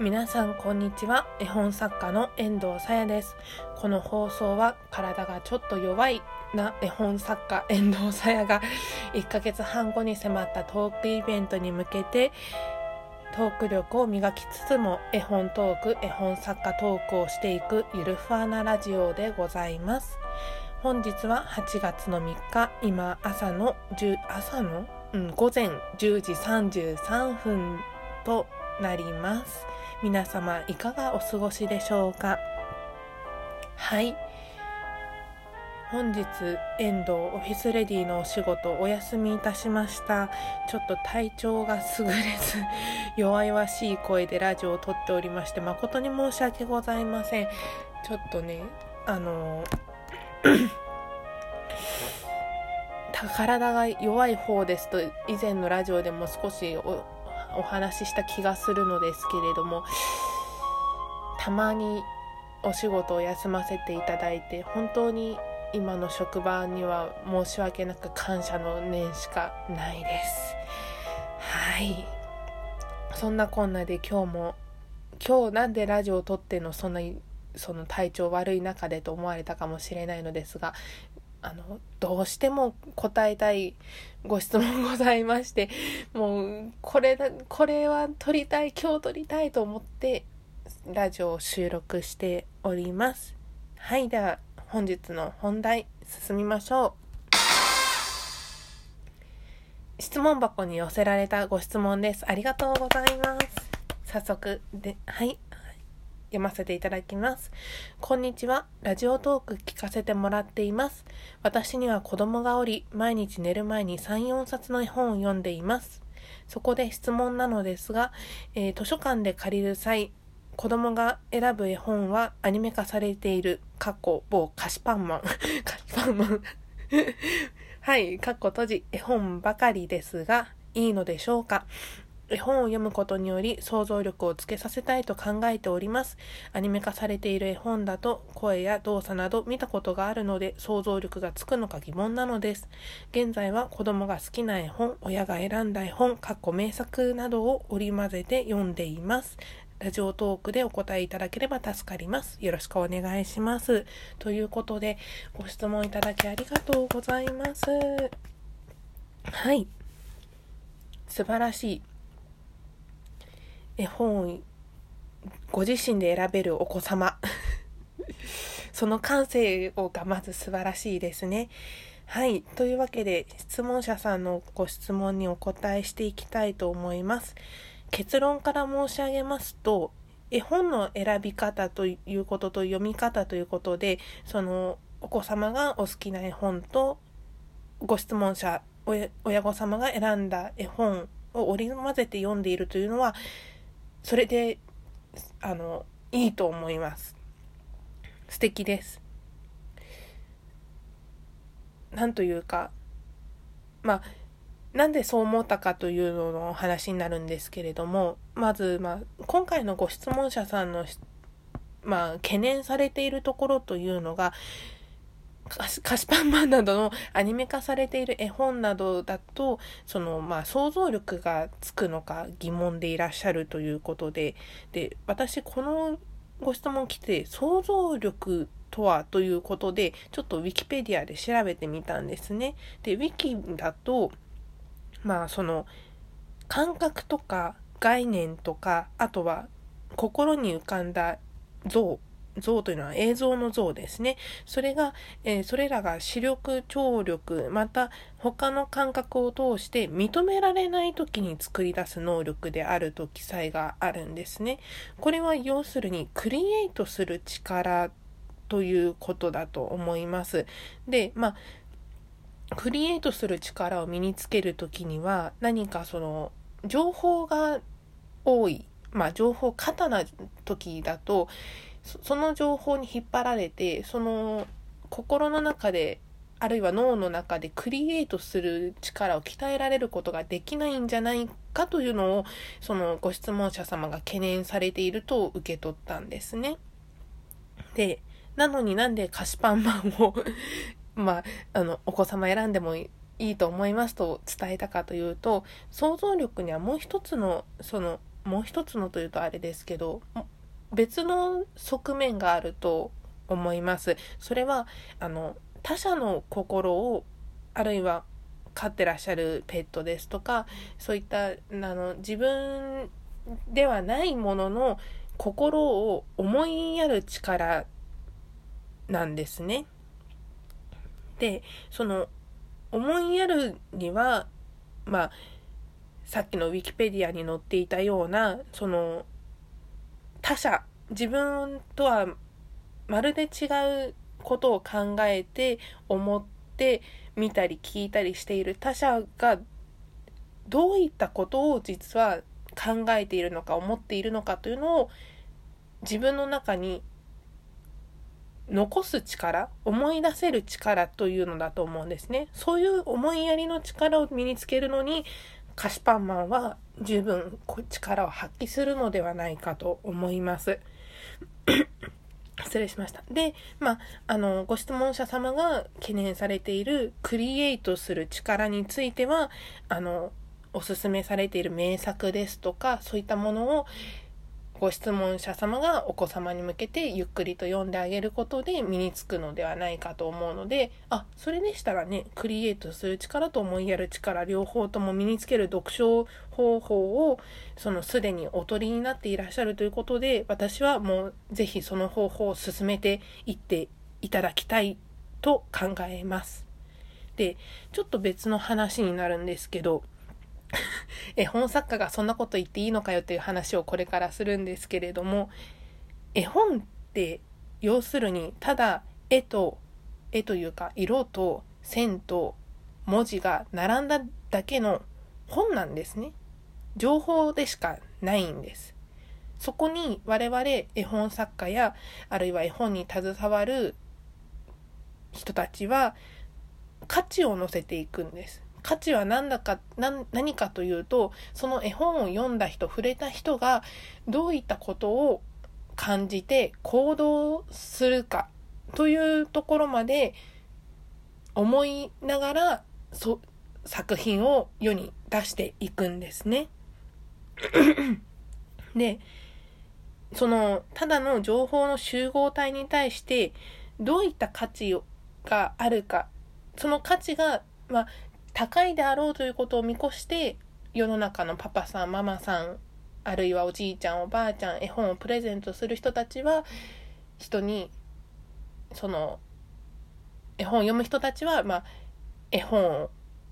皆さんこんにちは。絵本作家の遠藤さやです。この放送は体がちょっと弱いな絵本作家遠藤さやが1ヶ月半後に迫ったトークイベントに向けてトーク力を磨きつつも絵本トーク、絵本作家トークをしていくゆるふわなラジオでございます。本日は8月の3日、今午前10時33分となります。皆様いかがお過ごしでしょうか。はい、本日遠藤オフィスレディのお仕事お休みいたしました。ちょっと体調が優れず弱々しい声でラジオを撮っておりまして、誠に申し訳ございません。ちょっとね体が弱い方ですと以前のラジオでも少しお話しした気がするのですけれども、たまにお仕事を休ませていただいて、本当に今の職場には申し訳なく感謝の念しかないです。はい、そんなこんなで今日なんでラジオを撮ってのその体調悪い中でと思われたかもしれないのですが、どうしても答えたいご質問ございまして、もうこれは今日撮りたいと思ってラジオを収録しております。はい、では本日の本題進みましょう。質問箱に寄せられたご質問です。ありがとうございます。早速で、はい、読ませていただきます。こんにちは。ラジオトーク聞かせてもらっています。私には子供がおり、毎日寝る前に 3,4 冊の絵本を読んでいます。そこで質問なのですが、図書館で借りる際、子供が選ぶ絵本はアニメ化されている某菓子パンマンはい絵本ばかりですがいいのでしょうか。絵本を読むことにより想像力をつけさせたいと考えております。アニメ化されている絵本だと声や動作など見たことがあるので想像力がつくのか疑問なのです。現在は子供が好きな絵本、親が選んだ絵本、名作などを織り交ぜて読んでいます。ラジオトークでお答えいただければ助かります。よろしくお願いします。ということでご質問いただきありがとうございます。はい、素晴らしい。絵本をご自身で選べるお子様その感性がまず素晴らしいですね。はい、というわけで質問者さんのご質問にお答えしていきたいと思います。結論から申し上げますと、絵本の選び方ということと読み方ということで、そのお子様がお好きな絵本とご質問者親御様が選んだ絵本を織り交ぜて読んでいるというのはそれでいいと思います。素敵です。なんというか、なんでそう思ったかというのの話になるんですけれども、まず、今回のご質問者さんの、懸念されているところというのが、菓子パンマンなどのアニメ化されている絵本などだと、想像力がつくのか疑問でいらっしゃるということで、私このご質問来て、想像力とはということで、ちょっとウィキペディアで調べてみたんですね。で、ウィキだと、感覚とか概念とか、あとは心に浮かんだ像というのは映像の像ですね。それらが視力、聴力、また他の感覚を通して認められない時に作り出す能力であると記載があるんですね。これは要するにクリエイトする力ということだと思います。で、クリエイトする力を身につけるときには、何か情報が多い、情報過多な時だと、その情報に引っ張られて、その心の中で、あるいは脳の中でクリエイトする力を鍛えられることができないんじゃないかというのを、そのご質問者様が懸念されていると受け取ったんですね。で、なのになんで菓子パンマンをお子様選んでもいいと思いますと伝えたかというと、想像力にはもう一つのもう一つのというとあれですけど、別の側面があると思います。それは他者の心を、あるいは飼ってらっしゃるペットですとか、そういった自分ではないものの心を思いやる力なんですね。で、その思いやるには、さっきのウィキペディアに載っていたような、その他者、自分とはまるで違うことを考えて思って見たり聞いたりしている他者がどういったことを実は考えているのか、思っているのかというのを自分の中に残す力、思い出せる力というのだと思うんですね。そういう思いやりの力を身につけるのに菓子パンマンは十分力を発揮するのではないかと思います失礼しました。で、ご質問者様が懸念されているクリエイトする力については、おすすめされている名作ですとか、そういったものをご質問者様がお子様に向けてゆっくりと読んであげることで身につくのではないかと思うので、それでしたらね、クリエイトする力と思いやる力、両方とも身につける読書方法をすでにお取りになっていらっしゃるということで、私はもうぜひその方法を進めていっていただきたいと考えます。で、ちょっと別の話になるんですけど絵本作家がそんなこと言っていいのかよという話をこれからするんですけれども、絵本って要するにただ絵というか色と線と文字が並んだだけの本なんですね。情報でしかないんです。そこに我々絵本作家や、あるいは絵本に携わる人たちは価値を乗せていくんです。価値は何かというと、その絵本を読んだ人、触れた人がどういったことを感じて行動するかというところまで思いながら作品を世に出していくんですねで、そのただの情報の集合体に対してどういった価値があるか、その価値が高いであろうということを見越して、世の中のパパさん、ママさん、あるいはおじいちゃん、おばあちゃん、絵本をプレゼントする人たちは、絵本を読む人たちは、絵本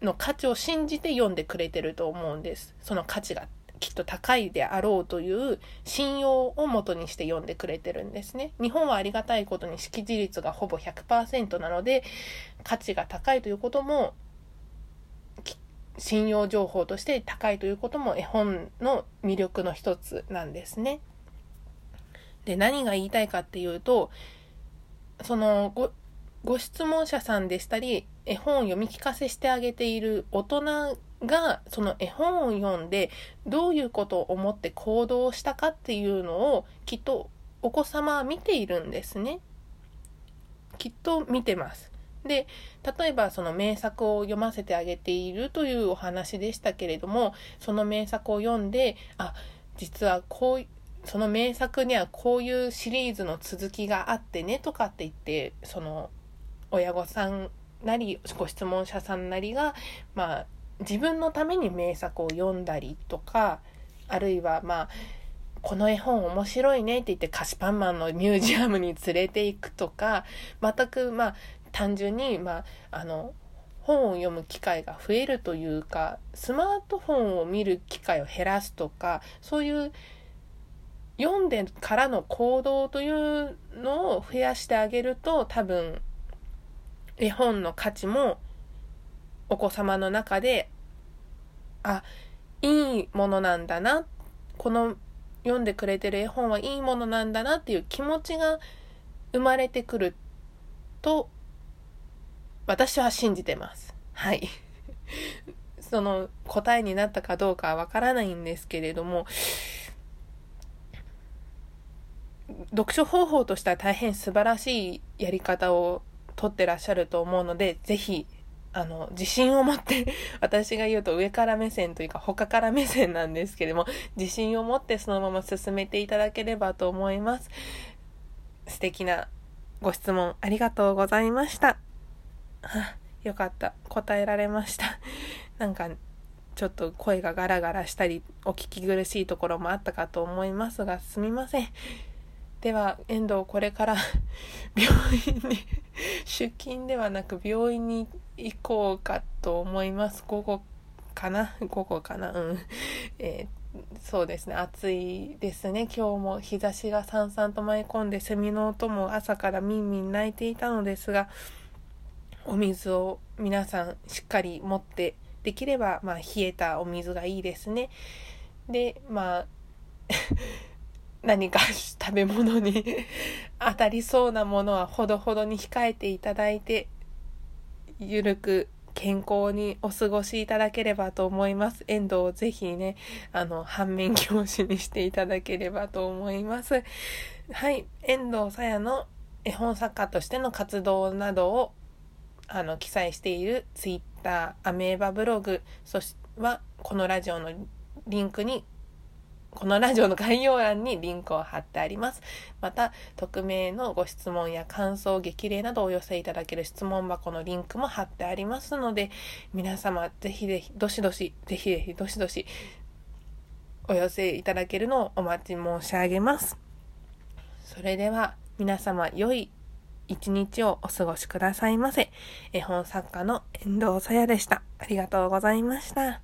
の価値を信じて読んでくれてると思うんです。その価値がきっと高いであろうという信用をもとにして読んでくれてるんですね。日本はありがたいことに識字率がほぼ 100% なので、価値が高いということも、信用情報として高いということも絵本の魅力の一つなんですね。で、何が言いたいかっていうと、ご質問者さんでしたり、絵本を読み聞かせしてあげている大人が、その絵本を読んでどういうことを思って行動したかっていうのを、きっとお子様は見ているんですね。きっと見てます。で、例えばその名作を読ませてあげているというお話でしたけれども、その名作を読んで、実はその名作にはこういうシリーズの続きがあってねとかって言って、その親御さんなりご質問者さんなりが、自分のために名作を読んだりとか、あるいはこの絵本面白いねって言って菓子パンマンのミュージアムに連れて行くとか、全く単純に、本を読む機会が増えるというか、スマートフォンを見る機会を減らすとか、そういう読んでからの行動というのを増やしてあげると、多分絵本の価値もお子様の中で、いいものなんだな、この読んでくれてる絵本はいいものなんだなっていう気持ちが生まれてくると私は信じてます。はい。その答えになったかどうかはわからないんですけれども、読書方法としては大変素晴らしいやり方をとってらっしゃると思うので、ぜひ自信を持って私が言うと上から目線というか他から目線なんですけれども、自信を持ってそのまま進めていただければと思います。素敵なご質問ありがとうございました。よかった、答えられました。なんかちょっと声がガラガラしたりお聞き苦しいところもあったかと思いますが、すみません。では遠藤、これから病院に出勤ではなく病院に行こうかと思います。午後かな、そうですね、暑いですね。今日も日差しがさんさんと舞い込んで、セミの音も朝からみんみん鳴いていたのですが、お水を皆さんしっかり持って、できれば冷えたお水がいいですね。で何か食べ物に当たりそうなものはほどほどに控えていただいて、ゆるく健康にお過ごしいただければと思います。遠藤をぜひね、反面教師にしていただければと思います。はい、遠藤さやの絵本作家としての活動などを記載しているツイッター、アメーバブログ、そしてはこのラジオのリンクに、このラジオの概要欄にリンクを貼ってあります。また匿名のご質問や感想、激励などをお寄せいただける質問箱のリンクも貼ってありますので、皆様ぜひぜひお寄せいただけるのをお待ち申し上げます。それでは皆様、良い一日をお過ごしくださいませ。絵本作家の遠藤さやでした。ありがとうございました。